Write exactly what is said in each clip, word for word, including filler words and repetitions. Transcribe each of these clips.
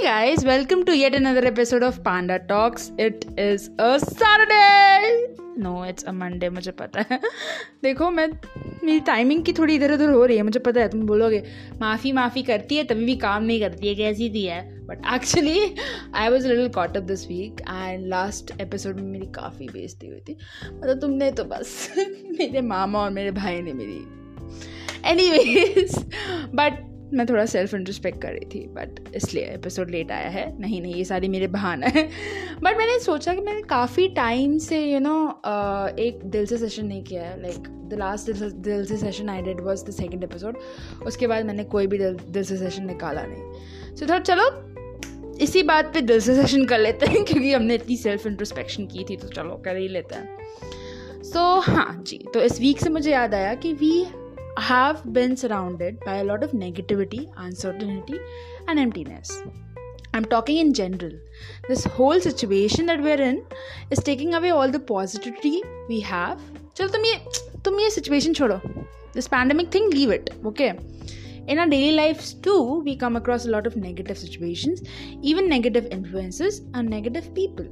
Hey guys, welcome to yet another episode of Panda Talks. It is a Saturday. No, it's a Monday. मुझे पता है. देखो मैं मेरी टाइमिंग की थोड़ी इधर उधर हो रही है. मुझे पता है तुम बोलोगे माफ़ी माफ़ी करती है तभी भी काम नहीं करती है कैसी थी है. But actually, I was a little caught up this week and last episode में मेरी काफ़ी बेइज्जती हुई थी. मतलब तुमने तो बस मेरे मामा और मेरे भाई ने मेरी. Anyways, but मैं थोड़ा सेल्फ इंट्रोस्पेक्ट कर रही थी बट इसलिए एपिसोड लेट आया है. नहीं नहीं ये सारी मेरे बहाना है. बट मैंने सोचा कि मैंने काफ़ी टाइम से यू you नो know, एक दिल से सेशन नहीं किया है. लाइक द लास्ट दिल से session I did was the second episode. उसके बाद मैंने कोई भी दिल, दिल से सेशन निकाला नहीं. सो so, थोड़ा चलो इसी बात पे दिल से सेशन कर लेते हैं क्योंकि हमने इतनी सेल्फ इंट्रोस्पेक्शन की थी तो चलो कर ही लेते हैं. सो so, हाँ जी तो इस वीक से मुझे याद आया कि we have been surrounded by a lot of negativity, uncertainty, and emptiness. I'm talking in general. This whole situation that we're in is taking away all the positivity we have. चलो तुम ये तुम ये situation छोड़ो. This pandemic thing, leave it. Okay. In our daily lives too, we come across a lot of negative situations, even negative influences and negative people,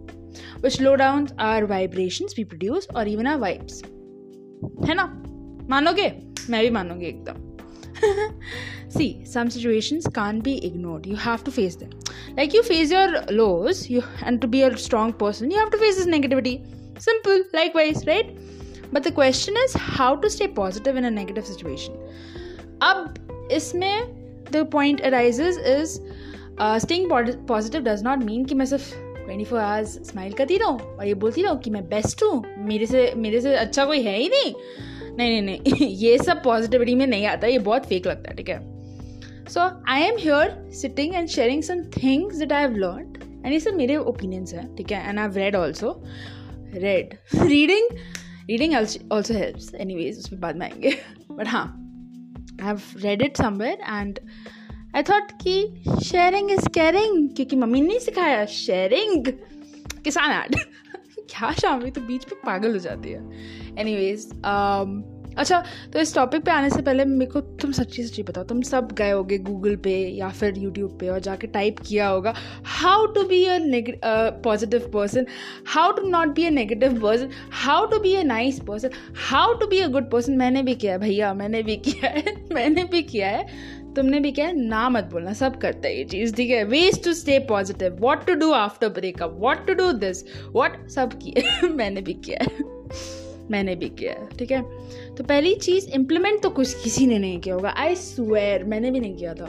which slow down our vibrations we produce or even our vibes. है ना? मानोगे? मैं भी मानूंगी एकदम. See, some situations can't be ignored. You have to face them. Like you face your lows, you, and to be a strong person, you have to face this negativity. Simple, likewise, right? But the question is how to stay positive in a negative situation. Ab isme the point arises is uh, staying positive does not mean कि मैं सिर्फ twenty-four hours smile करती रहूँ और ये बोलती रहूँ कि मैं बेस्ट हूँ. मेरे से मेरे से अच्छा कोई है ही नहीं. नहीं नहीं नहीं ये सब पॉजिटिविटी में नहीं आता. ये बहुत फेक लगता है. ठीक है. So I am here sitting and sharing some things that I have learned and ये सब मेरे ओपिनियंस हैं. ठीक है. And I have read also read reading reading also helps. Anyways उस पर बाद में आएंगे. बट हाँ I have read it somewhere and I thought कि शेयरिंग इज केयरिंग क्योंकि मम्मी ने नहीं सिखाया शेयरिंग किसान ऐड. क्या शामी तो बीच पे पागल हो जाती है. एनीवेज अच्छा तो इस टॉपिक पे आने से पहले मेरे को तुम सच्ची सच्ची बताओ तुम सब गए होगे गूगल पे या फिर यूट्यूब पे और जाके टाइप किया होगा how to be a positive person, how to not be a negative person, how to be a nice person, how to be a good person. मैंने भी किया है भैया. मैंने भी किया है मैंने भी किया है तुमने भी क्या है. ना मत बोलना. सब करता है ये चीज़. ठीक है. Ways to stay positive, what to do after breakup, what to do this what सब किया मैंने भी किया है मैंने भी किया है ठीक है. तो पहली चीज़ इम्प्लीमेंट तो कुछ किसी ने नहीं किया होगा. आई स्वेयर मैंने भी नहीं किया था.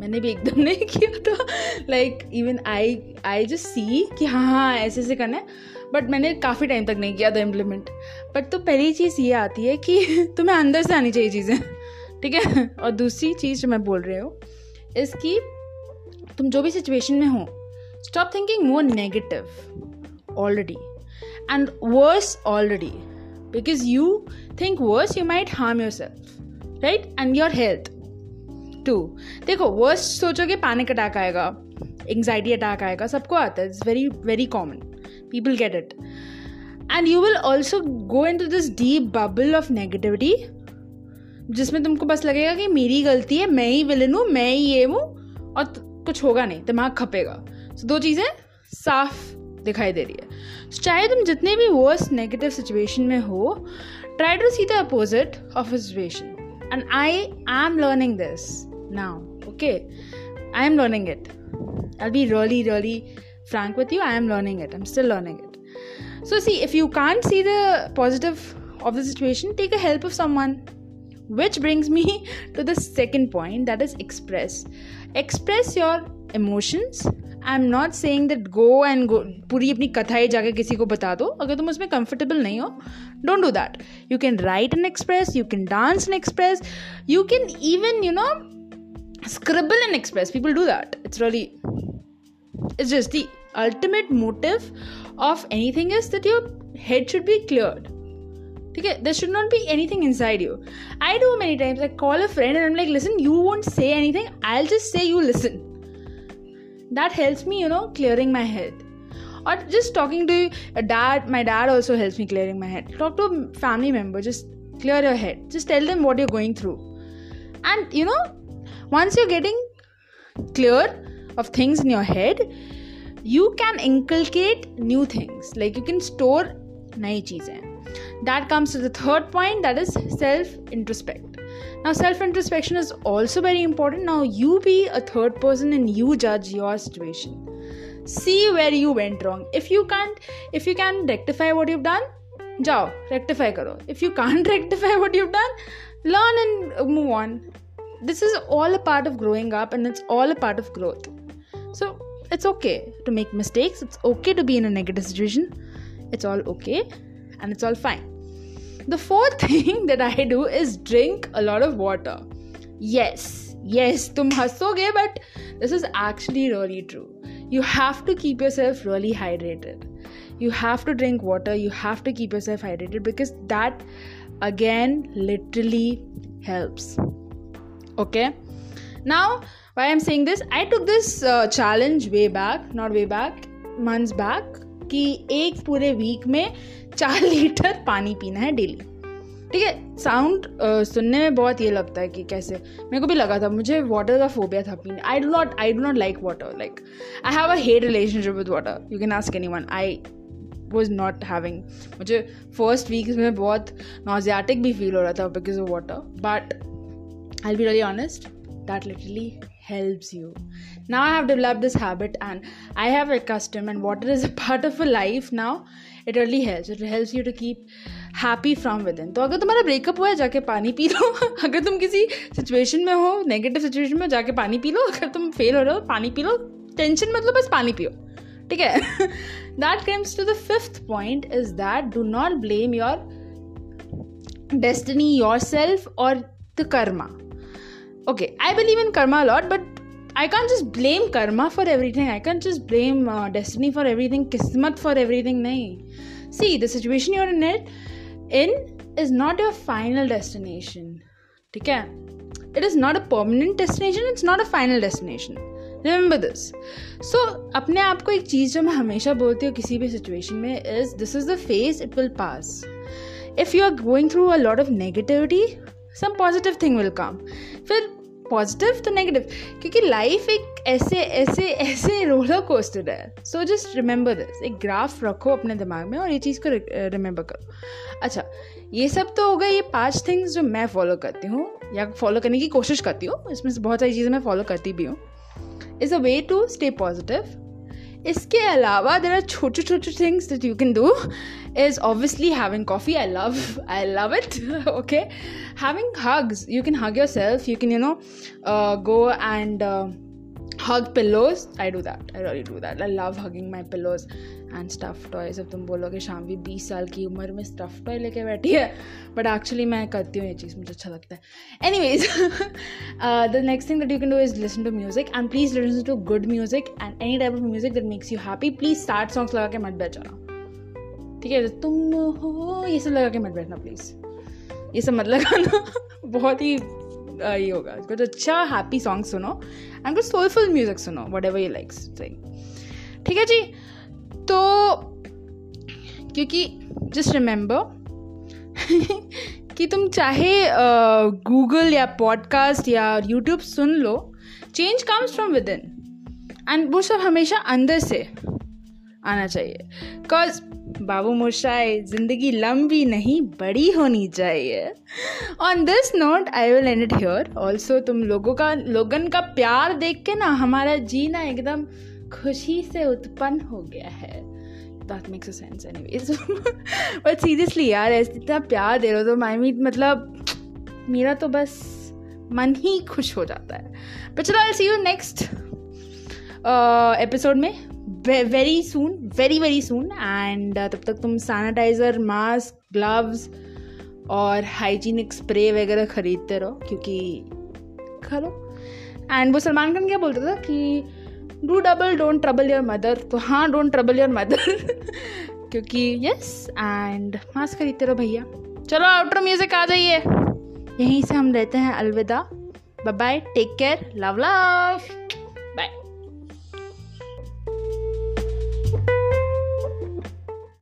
मैंने भी एकदम नहीं किया था. Like even I I just see कि हाँ हाँ ऐसे ऐसे करना है बट मैंने काफ़ी टाइम तक नहीं किया था इम्प्लीमेंट. बट तो पहली चीज़ ये आती है कि तुम्हें अंदर से आनी चाहिए चीज़ें. ठीक है. और दूसरी चीज़ जो मैं बोल रही हूँ इसकी तुम जो भी सिचुएशन में हो stop thinking more negative already and worse already because you think worse you might harm yourself right and your health too. देखो वर्स सोचोगे पैनिक अटैक आएगा, एंग्जाइटी अटैक आएगा. सबको आता है. It's very very common. People get it and you will also go into this deep bubble of negativity जिसमें तुमको बस लगेगा कि मेरी गलती है, मैं ही विलन हूँ, मैं ही ये हूँ और कुछ होगा नहीं. दिमाग खपेगा. सो दो चीज़ें साफ दिखाई दे रही है. सो चाहे तुम जितने भी वर्स्ट नेगेटिव सिचुएशन में हो try to see the opposite of a situation and I am learning this now. Okay I am learning it. I be really really frank with you. I am learning it. I am still learning it. So see if you can't see the positive of the situation take a help of someone. Which brings me to the second point, that is express. Express your emotions. I'm not saying that go and go. पूरी अपनी कथाएँ जाके किसी को बता दो. अगर तुम उसमें comfortable नहीं हो, don't do that. You can write and express. You can dance and express. You can even, you know, scribble and express. People do that. It's really, it's just the ultimate motive of anything is that your head should be cleared. ठीक है. There should not be anything inside you. I do many times I call a friend and I am like listen you won't say anything I will just say you listen. That helps me you know clearing my head. और just talking to dad my dad also helps me clearing my head. Talk to family member just clear your head. Just tell them what you are going through and you know once you are getting clear of things in your head, you can inculcate new things. Like you can store नई चीजें. That comes to the third point, that is self-introspect. Now self-introspection is also very important. Now you be a third person and you judge your situation. See where you went wrong. If you can't, if you can rectify what you've done, jao, rectify karo. If you can't rectify what you've done, learn and move on. This is all a part of growing up and it's all a part of growth. So it's okay to make mistakes. It's okay to be in a negative situation. It's all okay and it's all fine. The fourth thing that I do is drink a lot of water. Yes, yes, tum hasoge, but this is actually really true. You have to keep yourself really hydrated. You have to drink water. You have to keep yourself hydrated because that again literally helps. Okay. Now, why I'm saying this, I took this uh, challenge way back, not way back, months back. कि एक पूरे week में चार litre पानी पीना है daily. ठीक है, साउंड सुनने में बहुत ये लगता है कि कैसे, मेरे को भी लगा था, मुझे वाटर का फोबिया था पीने. I do not I do not like water. Like I have a hate relationship with water. You can ask anyone. I was not having. मुझे फर्स्ट वीक में बहुत नॉजियाटिक भी फील हो रहा था because of water. But I will be really honest, that literally helps you. Now I have developed this habit and I have a custom, and water is a part of a life now. It really helps. It helps you to keep happy from within. तो अगर तुम्हारा breakup हुआ है, जाके पानी P low. अगर तुम किसी सिचुएशन में हो, नेगेटिव सिचुएशन में, जाके पानी पी लो. अगर तुम फेल हो रहे हो, पानी पी लो. टेंशन मतलब बस पानी पियो. ठीक है. That comes to the fifth point, is that do not blame your destiny, yourself or the karma. Okay, I believe in karma a lot, but I can't just blame karma for everything. I can't just blame uh, destiny for everything, kismat for everything. Nahi. See, the situation you're in it in is not your final destination. Okay? It is not a permanent destination. It's not a final destination. Remember this. So, अपने आप को एक चीज जो मैं हमेशा बोलती हूँ किसी भी situation में is, this is the phase, it will pass. If you are going through a lot of negativity, some positive thing will come. फिर positive तो negative, क्योंकि life एक ऐसे ऐसे ऐसे roller coaster है. So just remember this. एक graph रखो अपने दिमाग में और ये चीज़ को remember करो. अच्छा, ये सब तो हो गए ये पांच things जो मैं follow करती हूँ या follow करने की कोशिश करती हूँ. इसमें से बहुत सारी चीज़ें मैं follow करती भी हूँ. It's a way to stay positive. इसके अलावा there are छोटे छोटे things that you can do is obviously having coffee. I love I love it. Okay, having hugs. You can hug yourself. You can, you know, uh, go and uh, hug pillows. I do that. I really do that. I love hugging my pillows and stuffed toys. अब तुम बोलोगे शाम भी बीस साल की उम्र में stuffed toy लेके बैठी है, but actually मैं करती हूँ ये चीज़, मुझे अच्छा लगता है. Anyways, uh, the next thing that you can do is listen to music, and please listen to good music and any type of music that makes you happy. Please sad songs लगा के मत बैठ जाना. ठीक है, तुम हो ये सब लगा के मत बैठना. प्लीज़ ये सब मत लगाना. बहुत ही Uh, ये होगा. कुछ अच्छा हैप्पी सॉन्ग सुनो एंड कुछ सोलफुल म्यूजिक सुनो, व्हाटएवर यू लाइक. ठीक है जी. तो क्योंकि जस्ट रिमेंबर कि तुम चाहे गूगल uh, या पॉडकास्ट या यूट्यूब सुन लो, change comes from within and वो सब हमेशा अंदर से आना चाहिए. बिकॉज बाबू मोशाय, जिंदगी लंबी नहीं बड़ी होनी चाहिए. On this note I will end it here. Also तुम लोगों का लोगन का प्यार देख के ना हमारा जीना एकदम खुशी से उत्पन्न हो गया है. That makes a sense anyways. But seriously यार, इतना प्यार दे रहे हो तो आई मीन मतलब मेरा तो बस मन ही खुश हो जाता है. पर चलो, I will see you next episode में very soon, very very soon. And uh, तब तक तुम sanitizer, mask, gloves और hygienic spray वगैरह खरीदते रहो क्योंकि करो. And वो सलमान खान क्या बोलता था कि do double, don't trouble your mother. तो हाँ, don't trouble your mother क्योंकि yes. And mask खरीदते रहो भैया. चलो outro music आ जाइए. यहीं से हम रहते हैं अलविदा. Bye bye, take care, love love.